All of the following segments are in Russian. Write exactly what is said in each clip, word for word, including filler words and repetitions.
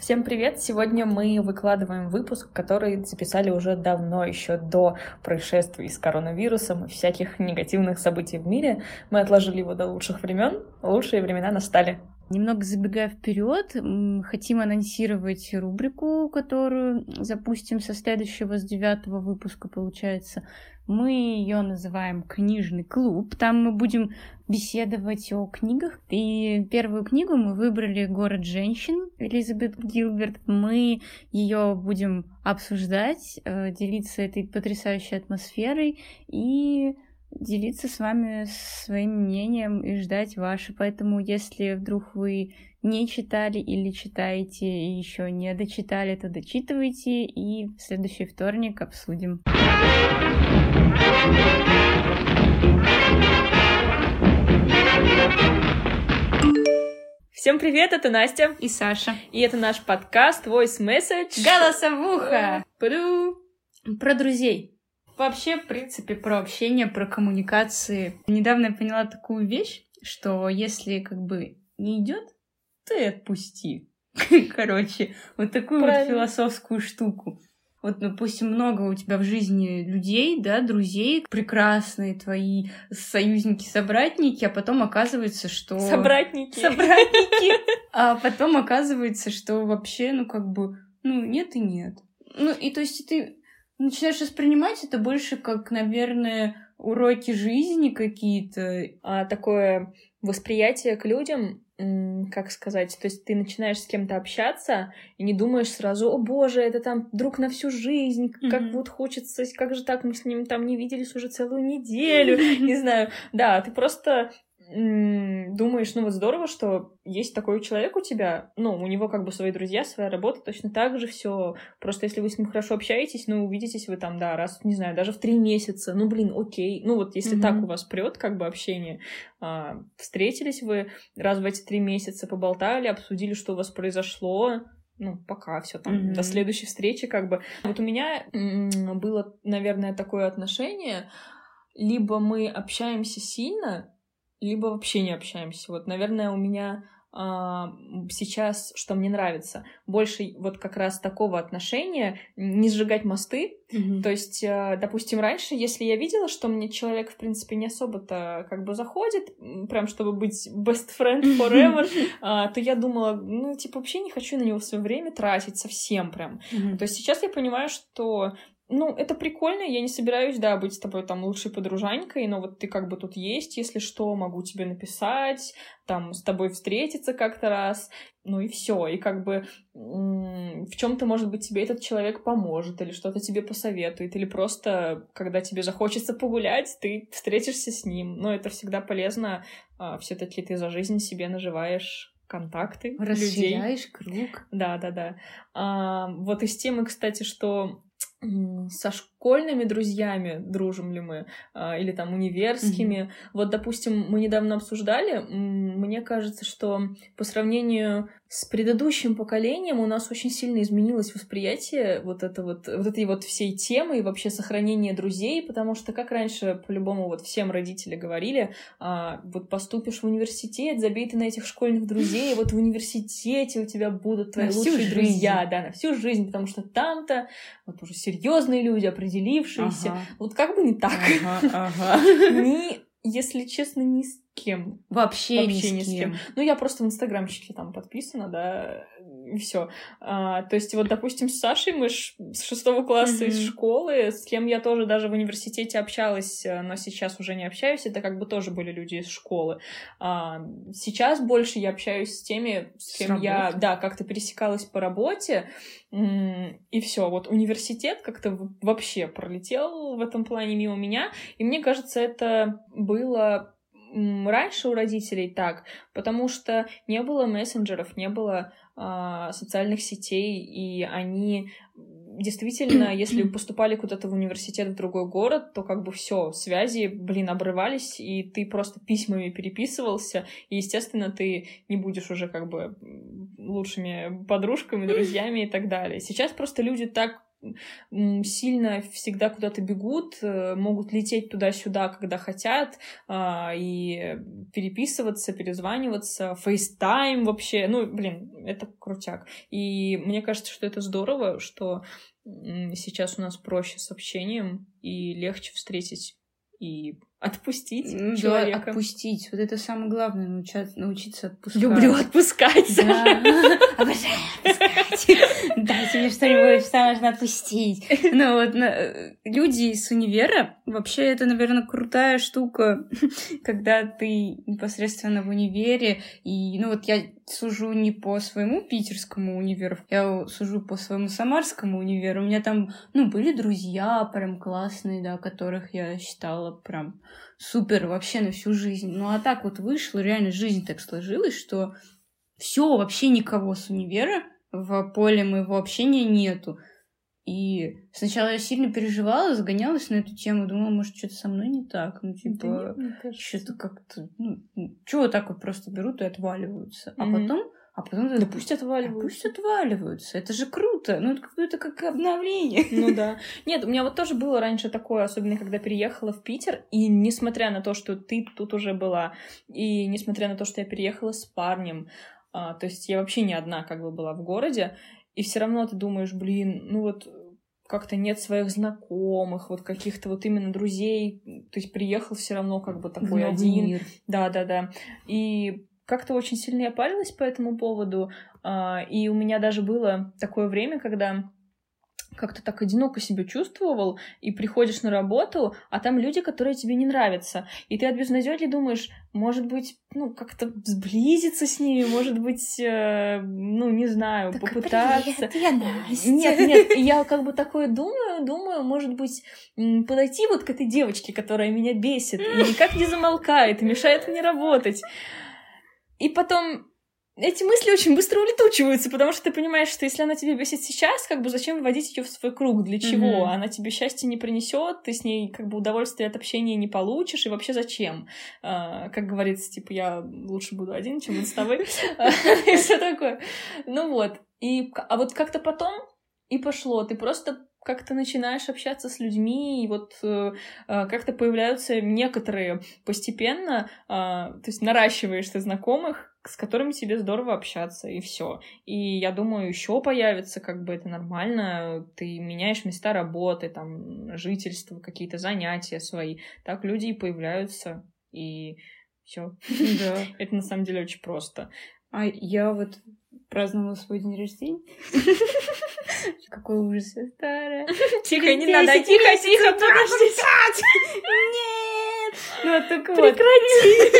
Всем привет! Сегодня мы выкладываем выпуск, который записали уже давно, еще до происшествий с коронавирусом и всяких негативных событий в мире. Мы отложили его до лучших времен, лучшие времена настали. Немного забегая вперед, хотим анонсировать рубрику, которую запустим со следующего, с девятого выпуска, получается. Мы ее называем «Книжный клуб». Там мы будем беседовать о книгах. И первую книгу мы выбрали «Город женщин» Элизабет Гилберт. Мы ее будем обсуждать, делиться этой потрясающей атмосферой и делиться с вами своим мнением и ждать ваши. Поэтому, если вдруг вы не читали или читаете и еще не дочитали, то дочитывайте, и в следующий вторник обсудим. Всем привет, это Настя и Саша. И это наш подкаст Voice Message. Голосовуха! Пру! Про друзей. Вообще, в принципе, про общение, про коммуникации. Недавно я поняла такую вещь, что если как бы не идет, то и отпусти. Короче, вот такую вот философскую штуку. Вот, допустим, много у тебя в жизни людей, да, друзей, прекрасные твои союзники-собратники, а потом оказывается, что... Собратники! Собратники! А потом оказывается, что вообще, ну, как бы, ну, нет и нет. Ну, и то есть ты начинаешь воспринимать это больше как, наверное, уроки жизни какие-то. А такое восприятие к людям, как сказать, то есть ты начинаешь с кем-то общаться и не думаешь сразу: о боже, это там друг на всю жизнь, как mm-hmm. вот хочется, как же так, мы с ним там не виделись уже целую неделю, не знаю. Да, ты просто думаешь, ну вот здорово, что есть такой человек у тебя, ну, у него как бы свои друзья, своя работа, точно так же все. Просто если вы с ним хорошо общаетесь, ну, увидитесь вы там, да, раз, не знаю, даже в три месяца, ну, блин, окей. Ну, вот если mm-hmm. так у вас прёт, как бы, общение, а, встретились вы раз в эти три месяца, поболтали, обсудили, что у вас произошло, ну, пока все там, mm-hmm. до следующей встречи, как бы. Вот у меня м- было, наверное, такое отношение, либо мы общаемся сильно, либо вообще не общаемся. Вот, наверное, у меня а, сейчас, что мне нравится, больше вот как раз такого отношения, не сжигать мосты. Mm-hmm. То есть, а, допустим, раньше, если я видела, что мне человек, в принципе, не особо-то как бы заходит, прям чтобы быть best friend forever, mm-hmm. а, то я думала, ну, типа, вообще не хочу на него свое время тратить совсем прям. Mm-hmm. То есть сейчас я понимаю, что... Ну, это прикольно, я не собираюсь, да, быть с тобой там лучшей подружанькой, но вот ты как бы тут есть, если что, могу тебе написать, там, с тобой встретиться как-то раз, ну и все, и как бы м- в чем-то, может быть, тебе этот человек поможет, или что-то тебе посоветует, или просто, когда тебе захочется погулять, ты встретишься с ним, но это всегда полезно, а, все-таки ты за жизнь себе наживаешь контакты, расширяешь людей. Круг. Да-да-да. А, вот из темы, кстати, что... со школьными друзьями дружим ли мы, или там универскими. Mm-hmm. Вот, допустим, мы недавно обсуждали, мне кажется, что по сравнению с предыдущим поколением у нас очень сильно изменилось восприятие вот, это вот, вот этой вот всей темы и вообще сохранения друзей, потому что, как раньше, по-любому, вот всем родители говорили, вот поступишь в университет, забей ты на этих школьных друзей, вот в университете у тебя будут твои на лучшие друзья, да, на всю жизнь, потому что там-то вот уже серьезные люди, определившиеся. Ага. Вот как бы не так. Ага, ага. Ни, если честно, ни с кем. Вообще, Вообще ни, ни с кем. кем. Ну, я просто в инстаграмчике там подписана, да, и все. А, то есть, вот, допустим, с Сашей мы ж, с шестого класса mm-hmm. из школы, с кем я тоже даже в университете общалась, но сейчас уже не общаюсь, это как бы тоже были люди из школы. А, сейчас больше я общаюсь с теми, с, с кем работы. Я, да, как-то пересекалась по работе, и все. Вот университет как-то вообще пролетел в этом плане мимо меня, и мне кажется, это было... раньше у родителей так, потому что не было мессенджеров, не было э, социальных сетей, и они действительно, если поступали куда-то в университет, в другой город, то как бы все, связи, блин, обрывались, и ты просто письмами переписывался, и, естественно, ты не будешь уже как бы лучшими подружками, друзьями и так далее. Сейчас просто люди так сильно всегда куда-то бегут, могут лететь туда-сюда, когда хотят, и переписываться, перезваниваться, фейстайм вообще, ну, блин, это крутяк. И мне кажется, что это здорово, что сейчас у нас проще с общением и легче встретить и отпустить ну, человека. Да, отпустить. Вот это самое главное, научаться, научиться отпускать. Люблю отпускать. Да. Обожаю отпускать. Да, тебе что-нибудь всегда нужно отпустить. Ну вот, люди из универа, вообще это, наверное, крутая штука, когда ты непосредственно в универе, и, ну вот я сужу не по своему питерскому универу, я сужу по своему самарскому универу. У меня там, ну, были друзья прям классные, да, которых я считала прям супер вообще на всю жизнь. Ну, а так вот вышло, реально жизнь так сложилась, что все вообще никого с универа в поле моего общения нету. И сначала я сильно переживала, загонялась на эту тему, думала, может, что-то со мной не так. Ну, типа, да, что-то как-то... Ну, чего так вот просто берут и отваливаются? А mm-hmm. потом... А потом... Да пусть отваливаются. Да пусть отваливаются. Это же круто. Ну, это какое-то как обновление. Ну, да. Нет, у меня вот тоже было раньше такое, особенно когда переехала в Питер, и несмотря на то, что ты тут уже была, и несмотря на то, что я переехала с парнем, а, то есть я вообще не одна как бы была в городе, и все равно ты думаешь, блин, ну вот как-то нет своих знакомых, вот каких-то вот именно друзей, то есть приехал все равно как бы такой один. Да-да-да. И... Как-то очень сильно я парилась по этому поводу, и у меня даже было такое время, когда как-то так одиноко себя чувствовал, и приходишь на работу, а там люди, которые тебе не нравятся, и ты от безнадёги думаешь, может быть, ну, как-то сблизиться с ними, может быть, ну, не знаю, так попытаться. Привет, я Настя. Нет, нет, я как бы такое думаю, думаю, может быть, подойти вот к этой девочке, которая меня бесит, и никак не замолкает, и мешает мне работать. И потом эти мысли очень быстро улетучиваются, потому что ты понимаешь, что если она тебя бесит сейчас, как бы зачем вводить ее в свой круг, для чего? Mm-hmm. Она тебе счастья не принесет, ты с ней как бы удовольствия от общения не получишь, и вообще зачем? А, как говорится, типа, я лучше буду один, чем он с тобой, и все такое. Ну вот, а вот как-то потом и пошло, ты просто... как-то начинаешь общаться с людьми, и вот э, как-то появляются некоторые постепенно, э, то есть наращиваешь ты знакомых, с которыми тебе здорово общаться, и все. И я думаю, еще появится, как бы это нормально, ты меняешь места работы, там, жительство, какие-то занятия свои, так люди и появляются, и все. Это на самом деле очень просто. А я вот праздновала свой день рождения. Какой ужас, я старая. Тихо, не надо, тихо, тихо, подожди. Нет! Ну, а так вот. Прекрати!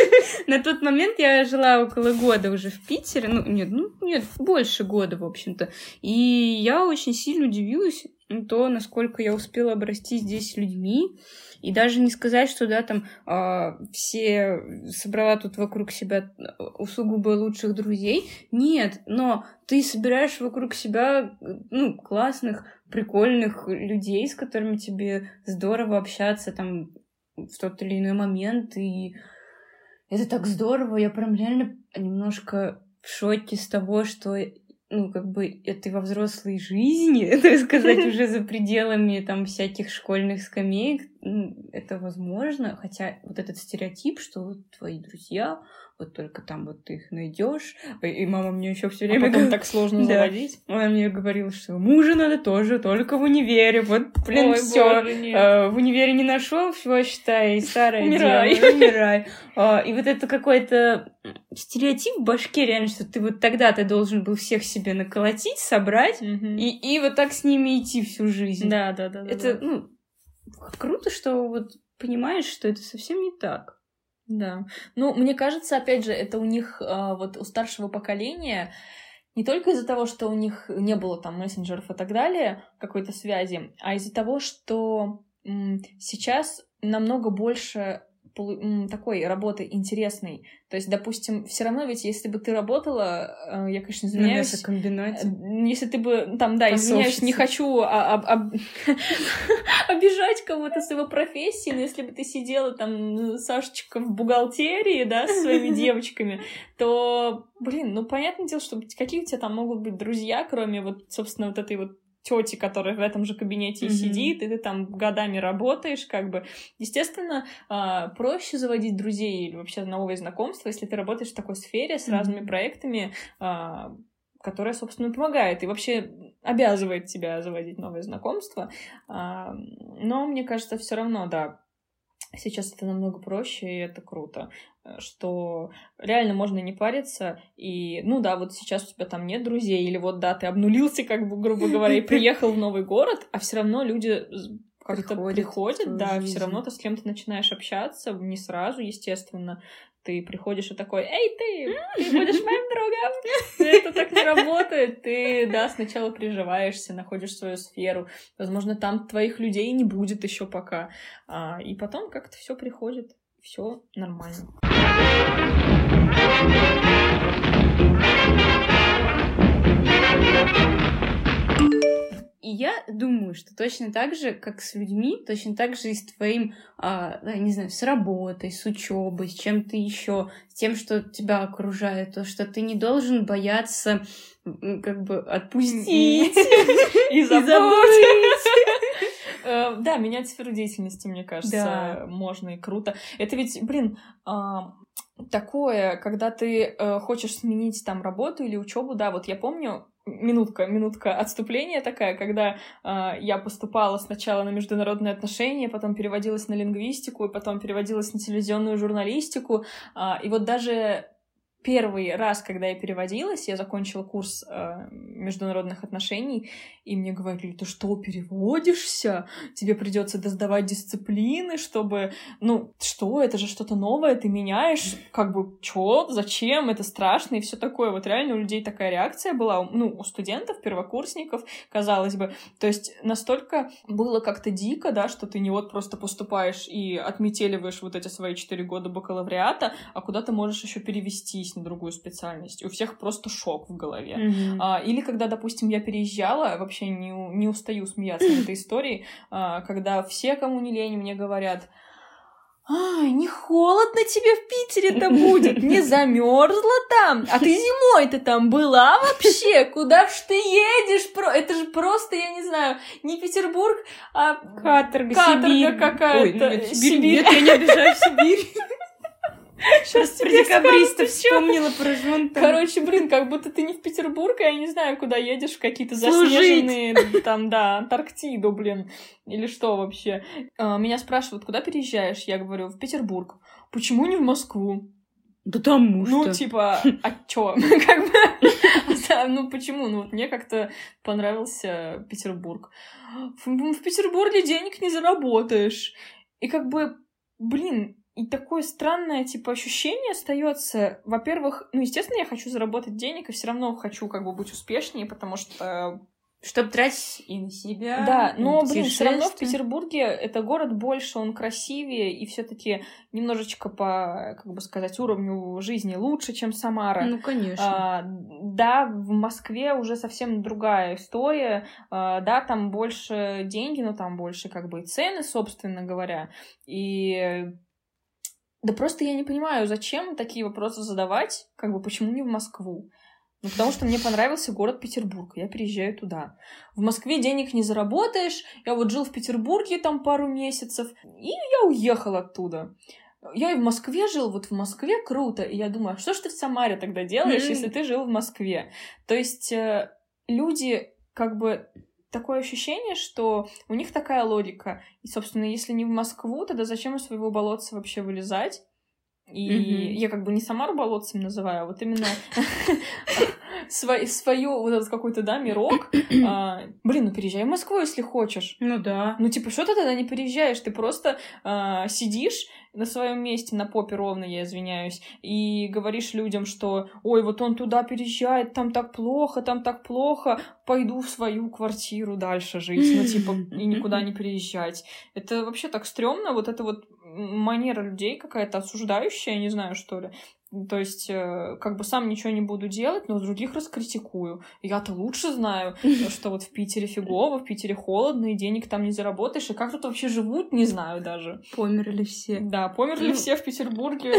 На тот момент я жила около года уже в Питере. Ну, нет, ну, нет, больше года, в общем-то. И я очень сильно удивилась то, насколько я успела обрастись здесь людьми. И даже не сказать, что, да, там, э, все собрала тут вокруг себя сугубо лучших друзей. Нет, но ты собираешь вокруг себя, ну, классных, прикольных людей, с которыми тебе здорово общаться, там, в тот или иной момент. И это так здорово. Я прям реально немножко в шоке с того, что... Ну, как бы, это во взрослой жизни, так сказать, уже за пределами там всяких школьных скамеек, это возможно. Хотя вот этот стереотип, что вот твои друзья, вот только там вот ты их найдешь. И мама мне еще все время... А потом так сложно заводить. Она мне говорила, что мужа надо тоже, только в универе. Вот, блин, все. В универе не нашел, все, считай, старая дева, умирай. И вот это какой-то стереотип в башке, реально, что ты вот тогда ты должен был всех себе наколотить, собрать и вот так с ними идти всю жизнь. Да, да, да. Это, ну, круто, что вот понимаешь, что это совсем не так. Да. Ну, мне кажется, опять же, это у них а, вот у старшего поколения не только из-за того, что у них не было там мессенджеров и так далее, какой-то связи, а из-за того, что м- сейчас намного больше такой работы интересной. То есть, допустим, все равно ведь, если бы ты работала, я, конечно, извиняюсь... На мясокомбинате. Если ты бы, там, да, Посовщица. Извиняюсь, не хочу обижать кого-то с его профессией, но если бы ты сидела, там, Сашечка в бухгалтерии, да, со своими девочками, то, блин, ну, понятное дело, что какие у тебя там могут быть друзья, кроме, вот, собственно, вот этой вот тети, которая в этом же кабинете mm-hmm. сидит, и ты там годами работаешь, как бы. Естественно, проще заводить друзей или вообще новые знакомства, если ты работаешь в такой сфере с mm-hmm. разными проектами, которая, собственно, помогает и вообще обязывает тебя заводить новые знакомства. Но, мне кажется, все равно, да, сейчас это намного проще, и это круто, что реально можно не париться, и, ну да, вот сейчас у тебя там нет друзей, или вот, да, ты обнулился, как бы, грубо говоря, и приехал в новый город, а все равно люди как-то приходят, да, все равно ты с кем-то начинаешь общаться, не сразу, естественно, ты приходишь и такой: «Эй, ты, ты будешь моим другом!» Это так не работает. Ты, да, сначала приживаешься, находишь свою сферу. Возможно, там твоих людей не будет еще пока. А, и потом как-то все приходит, все нормально. И я думаю, что точно так же, как с людьми, точно так же и с твоим, а, не знаю, с работой, с учебой, с чем-то еще, с тем, что тебя окружает, то, что ты не должен бояться, как бы, отпустить и забыть. Да, менять сферу деятельности, мне кажется, можно и круто. Это ведь, блин... Такое, когда ты э, хочешь сменить там работу или учебу, да, вот я помню, минутка, минутка отступления такая, когда э, я поступала сначала на международные отношения, потом переводилась на лингвистику, и потом переводилась на телевизионную журналистику, э, и вот даже... Первый раз, когда я переводилась, я закончила курс э, международных отношений, и мне говорили: ты что, переводишься? Тебе придется сдавать дисциплины, чтобы... Ну, что? Это же что-то новое, ты меняешь. Как бы, чё? Зачем? Это страшно и все такое. Вот реально у людей такая реакция была, ну, у студентов, первокурсников, казалось бы. То есть настолько было как-то дико, да, что ты не вот просто поступаешь и отметеливаешь вот эти свои четыре года бакалавриата, а куда ты можешь еще перевестись на другую специальность. У всех просто шок в голове. Mm-hmm. А, или когда, допустим, я переезжала, вообще не, не устаю смеяться от этой истории, а, когда все, кому не лень, мне говорят: «А, не холодно тебе в Питере-то будет? Не замерзла там? А ты зимой-то там была вообще? Куда ж ты едешь? Это же просто, я не знаю, не Петербург, а каторга, каторга какая-то. Ой, нет, Сибирь. Сибирь. Нет, я не обижаю Сибирь». Сейчас про декабристов вспомнила, про жонтов. Короче, блин, как будто ты не в Петербург, а я не знаю, куда едешь, в какие-то заснеженные, там, да, Антарктиду, блин, или что вообще. Меня спрашивают: куда переезжаешь? Я говорю: в Петербург. Почему не в Москву? Да там что. Ну, типа, а чё? Как бы... Ну, почему? Ну, вот мне как-то понравился Петербург. В Петербурге денег не заработаешь. И как бы, блин... И такое странное, типа, ощущение остается. Во-первых, ну, естественно, я хочу заработать денег, и все равно хочу, как бы, быть успешнее, потому что... Чтобы тратить и на себя. Да, но, блин, все равно в Петербурге это город больше, он красивее, и все-таки немножечко по, как бы сказать, уровню жизни лучше, чем Самара. Ну, конечно. А, да, в Москве уже совсем другая история. А, да, там больше деньги, но там больше, как бы, и цены, собственно говоря. И... Да просто я не понимаю, зачем такие вопросы задавать, как бы, почему не в Москву? Ну, потому что мне понравился город Петербург, я переезжаю туда. В Москве денег не заработаешь, я вот жил в Петербурге там пару месяцев, и я уехал оттуда. Я и в Москве жил, вот в Москве круто, и я думаю: а что ж ты в Самаре тогда делаешь, mm-hmm. если ты жил в Москве? То есть э, люди, как бы... Такое ощущение, что у них такая логика. И, собственно, если не в Москву, тогда зачем из своего болотца вообще вылезать? И mm-hmm. я, как бы, не Самару болотцем называю, а вот именно свою, вот этот какой-то, да, мирок. Блин, ну переезжай в Москву, если хочешь. Ну да. Ну типа, что ты тогда не переезжаешь? Ты просто сидишь на своем месте, на попе ровно, я извиняюсь, и говоришь людям, что: ой, вот он туда переезжает, там так плохо, там так плохо, пойду в свою квартиру дальше жить, ну типа, и никуда не переезжать. Это вообще так стрёмно, вот это вот манера людей какая-то осуждающая, не знаю, что ли. То есть, как бы, сам ничего не буду делать, но других раскритикую. Я-то лучше знаю, что вот в Питере фигово, в Питере холодно, и денег там не заработаешь. И как тут вообще живут, не знаю даже. Померли все. Да, померли все в Петербурге.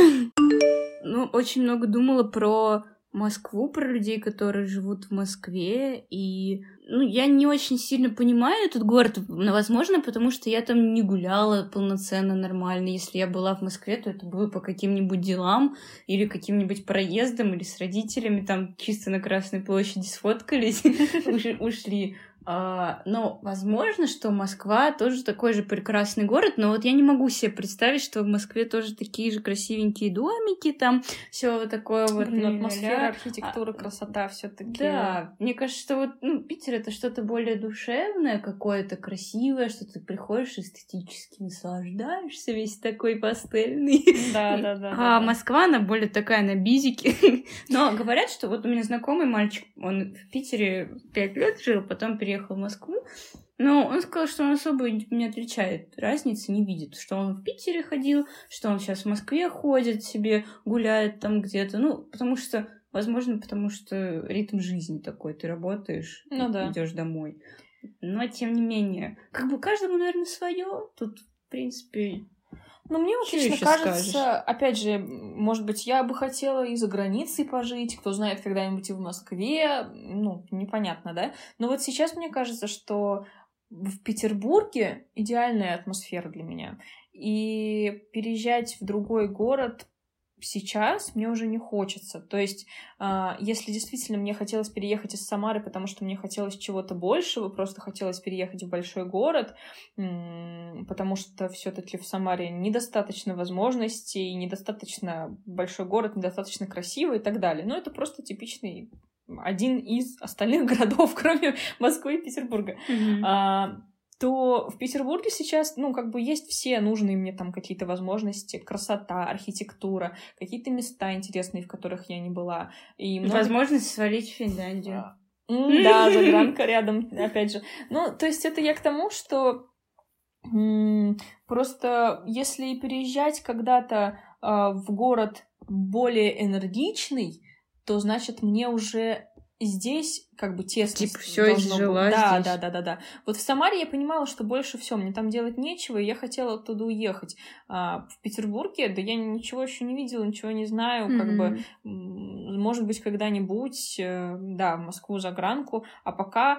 Ну, очень много думала про Москву, про людей, которые живут в Москве, и... Ну, я не очень сильно понимаю этот город, но, возможно, потому что я там не гуляла полноценно нормально. Если я была в Москве, то это было по каким-нибудь делам или каким-нибудь проездам, или с родителями там чисто на Красной площади сфоткались, ушли. Но, возможно, что Москва тоже такой же прекрасный город, но вот я не могу себе представить, что в Москве тоже такие же красивенькие домики, там все вот такое вот. Ну, атмосфера, архитектура, а, красота все-таки. Да, мне кажется, что вот, ну, Питер — это что-то более душевное, какое-то красивое, что ты приходишь, эстетически наслаждаешься, весь такой пастельный. Да, да, да. А Москва, она более такая на бизике. Но говорят, что вот у меня знакомый мальчик, он в Питере пять лет жил, потом переехал в Москву, но он сказал, что он особо не отличает разницы, не видит, что он в Питере ходил, что он сейчас в Москве ходит себе, гуляет там где-то, ну, потому что, возможно, потому что ритм жизни такой, ты работаешь, ну, да, идешь домой, но, тем не менее, как бы каждому, наверное, свое, тут, в принципе... Ну, мне вот лично кажется, скажешь? Опять же, может быть, я бы хотела и за границей пожить, кто знает, когда-нибудь и в Москве, ну, непонятно, да? Но вот сейчас мне кажется, что в Петербурге идеальная атмосфера для меня, и переезжать в другой город сейчас мне уже не хочется. То есть, если действительно мне хотелось переехать из Самары, потому что мне хотелось чего-то большего, просто хотелось переехать в большой город, потому что все-таки в Самаре недостаточно возможностей, недостаточно большой город, недостаточно красивый и так далее. Но это просто типичный один из остальных городов, кроме Москвы и Петербурга. Mm-hmm. А- то в Петербурге сейчас, ну, как бы есть все нужные мне там какие-то возможности, красота, архитектура, какие-то места интересные, в которых я не была. И много... Возможность свалить в Финляндию. Да, загранка рядом, опять же. Ну, то есть это я к тому, что просто если переезжать когда-то в город более энергичный, то, значит, мне уже... Здесь как бы тесность типа все изжила здесь. Да, да, да, да, да. Вот в Самаре я понимала, что больше всего мне там делать нечего, и я хотела оттуда уехать. А в Петербурге, да, я ничего еще не видела, ничего не знаю, mm-hmm. как бы, может быть, когда-нибудь, да, в Москву, загранку, а пока,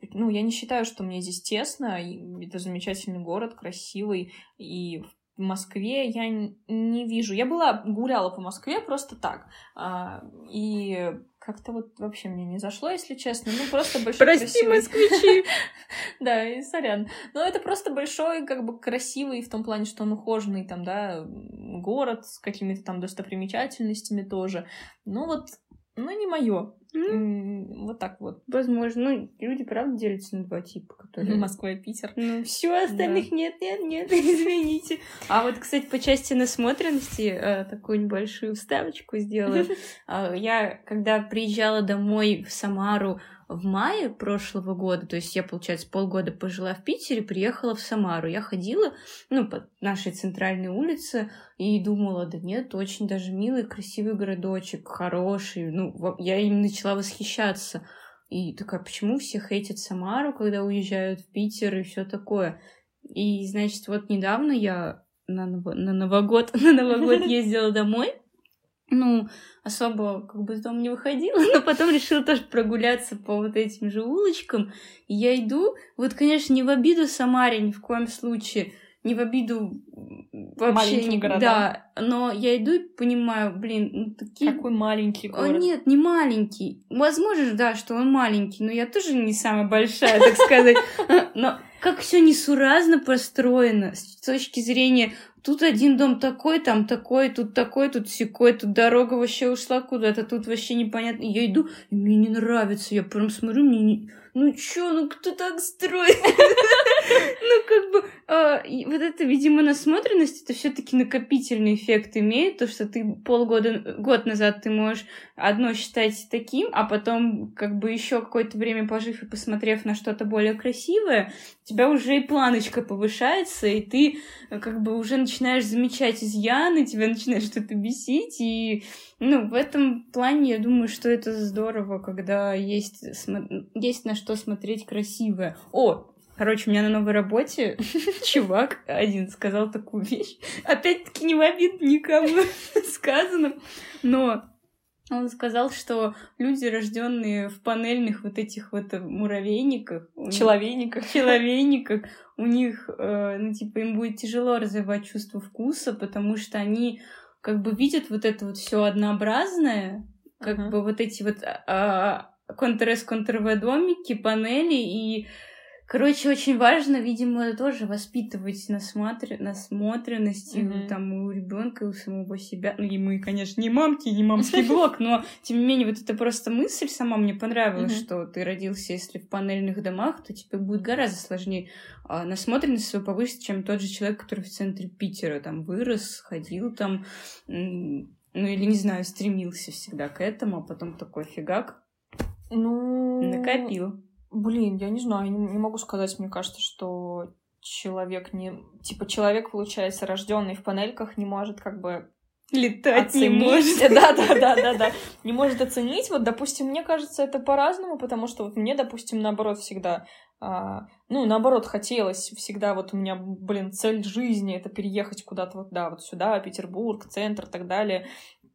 ну, я не считаю, что мне здесь тесно, это замечательный город, красивый, и в В Москве я не вижу. Я была, гуляла по Москве просто так. А, и как-то вот вообще мне не зашло, если честно. Ну, просто большой Прости, красивый... москвичи! Да, и сорян. Но это просто большой, как бы, красивый, в том плане, что он ухоженный, там, да, город с какими-то там достопримечательностями тоже. Ну, вот, ну, не мое. Mm. Вот так вот. Возможно. Ну, люди, правда, делятся на два типа, которые... Москва и Питер. Ну, все, остальных да. нет, нет, нет, извините. А вот, кстати, по части насмотренности э, такую небольшую вставочку сделаю. Я, когда приезжала домой в Самару в мае прошлого года, то есть я, получается, полгода пожила в Питере, приехала в Самару. Я ходила, ну, по нашей центральной улице и думала, да нет, очень даже милый, красивый городочек, хороший. Ну, я им начала восхищаться. И такая, почему все хейтят Самару, когда уезжают в Питер и все такое. И, значит, вот недавно я на, ново- на, новогод, на Новогод ездила домой. Ну, особо как бы из дома не выходила, но потом решила тоже прогуляться по вот этим же улочкам. И я иду, вот, конечно, не в обиду Самаре, ни в коем случае, не в обиду вообще никогда. Да, но я иду и понимаю, блин, ну такие... Какой маленький город. О, нет, не маленький. Возможно, да, что он маленький, но я тоже не самая большая, так сказать. Но как все несуразно построено с точки зрения... Тут один дом такой, там такой, тут такой, тут сякой, тут дорога вообще ушла куда-то, тут вообще непонятно. Я иду, и мне не нравится, я прям смотрю, мне не... Ну чё, ну кто так строит? Ну как бы вот это, видимо, насмотренность, это всё-таки накопительный эффект имеет, то, что ты полгода, год назад ты можешь одно считать таким, а потом как бы еще какое-то время пожив и посмотрев на что-то более красивое, у тебя уже и планочка повышается, и ты как бы уже начинаешь замечать изъяны, тебя начинает что-то бесить, и, ну, в этом плане я думаю, что это здорово, когда есть, есть на что смотреть красивое. О, короче, у меня на новой работе чувак один сказал такую вещь, опять-таки не в обиду никому сказано, но Он сказал, что люди, рожденные в панельных вот этих вот муравейниках... Человейниках. Них, человейниках. У них, э, ну, типа, им будет тяжело развивать чувство вкуса, потому что они как бы видят вот это вот все однообразное, как uh-huh. бы вот эти вот контрес-контрводомики, панели, и, короче, очень важно, видимо, тоже воспитывать насмотр... насмотренность mm-hmm. и, там, у ребенка, и у самого себя. Ну, и мы, конечно, не мамки, не мамский блок, но, тем не менее, вот это просто мысль сама мне понравилась, mm-hmm. что ты родился, если в панельных домах, то тебе будет гораздо сложнее а, насмотренность свою повысить, чем тот же человек, который в центре Питера, там, вырос, ходил, там, ну, или, не знаю, стремился всегда к этому, а потом такой фигак. Ну... Накопил. Блин, я не знаю, я не могу сказать, мне кажется, что человек не... Типа человек, получается, рожденный в панельках, не может как бы... Летать оценить. Не может. Да-да-да-да-да. Не может оценить. Вот, допустим, мне кажется, это по-разному, потому что вот мне, допустим, наоборот, всегда... А, ну, наоборот, хотелось всегда, вот у меня, блин, цель жизни — это переехать куда-то вот, да, вот сюда, Петербург, центр и так далее.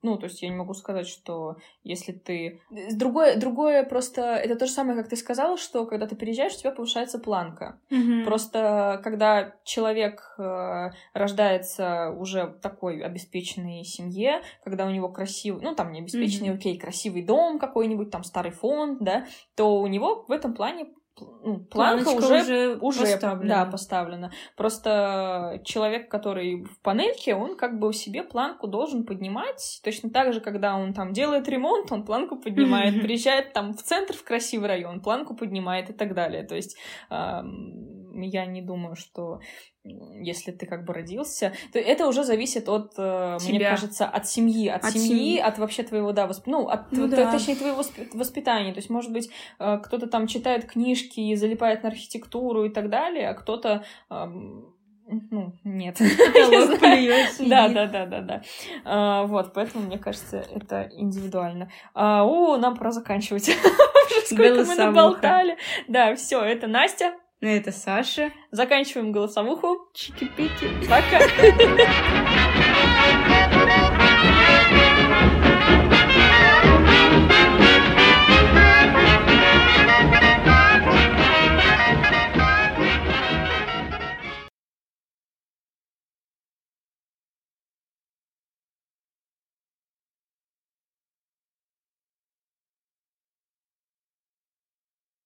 Ну, то есть я не могу сказать, что если ты... Другое, другое просто... Это то же самое, как ты сказала, что когда ты переезжаешь, у тебя повышается планка. Mm-hmm. Просто когда человек э, рождается уже в такой обеспеченной семье, когда у него красивый... Ну, там не обеспеченный, mm-hmm. окей, красивый дом какой-нибудь, там старый фонд, да, то у него в этом плане... Планка уже, уже, уже поставлена. Да, поставлена. Просто человек, который в панельке, он как бы себе планку должен поднимать. Точно так же, когда он там делает ремонт, он планку поднимает. Приезжает там в центр, в красивый район, планку поднимает и так далее. То есть я не думаю, что если ты как бы родился... То это уже зависит от, тебя. Мне кажется, от семьи. От, от семьи, семьи, от вообще твоего, да, восп... ну, от, ну, т- да. точнее, твоего воспитания. То есть, может быть, кто-то там читает книжки и залипает на архитектуру и так далее, а кто-то... Ну, нет. Да, да, да, да, да. А, вот, поэтому, мне кажется, это индивидуально. А, о, нам пора заканчивать. Сколько мы наболтали. Да, все, это Настя. Ну, это Саша. Заканчиваем голосовуху. Чики-пики. Пока.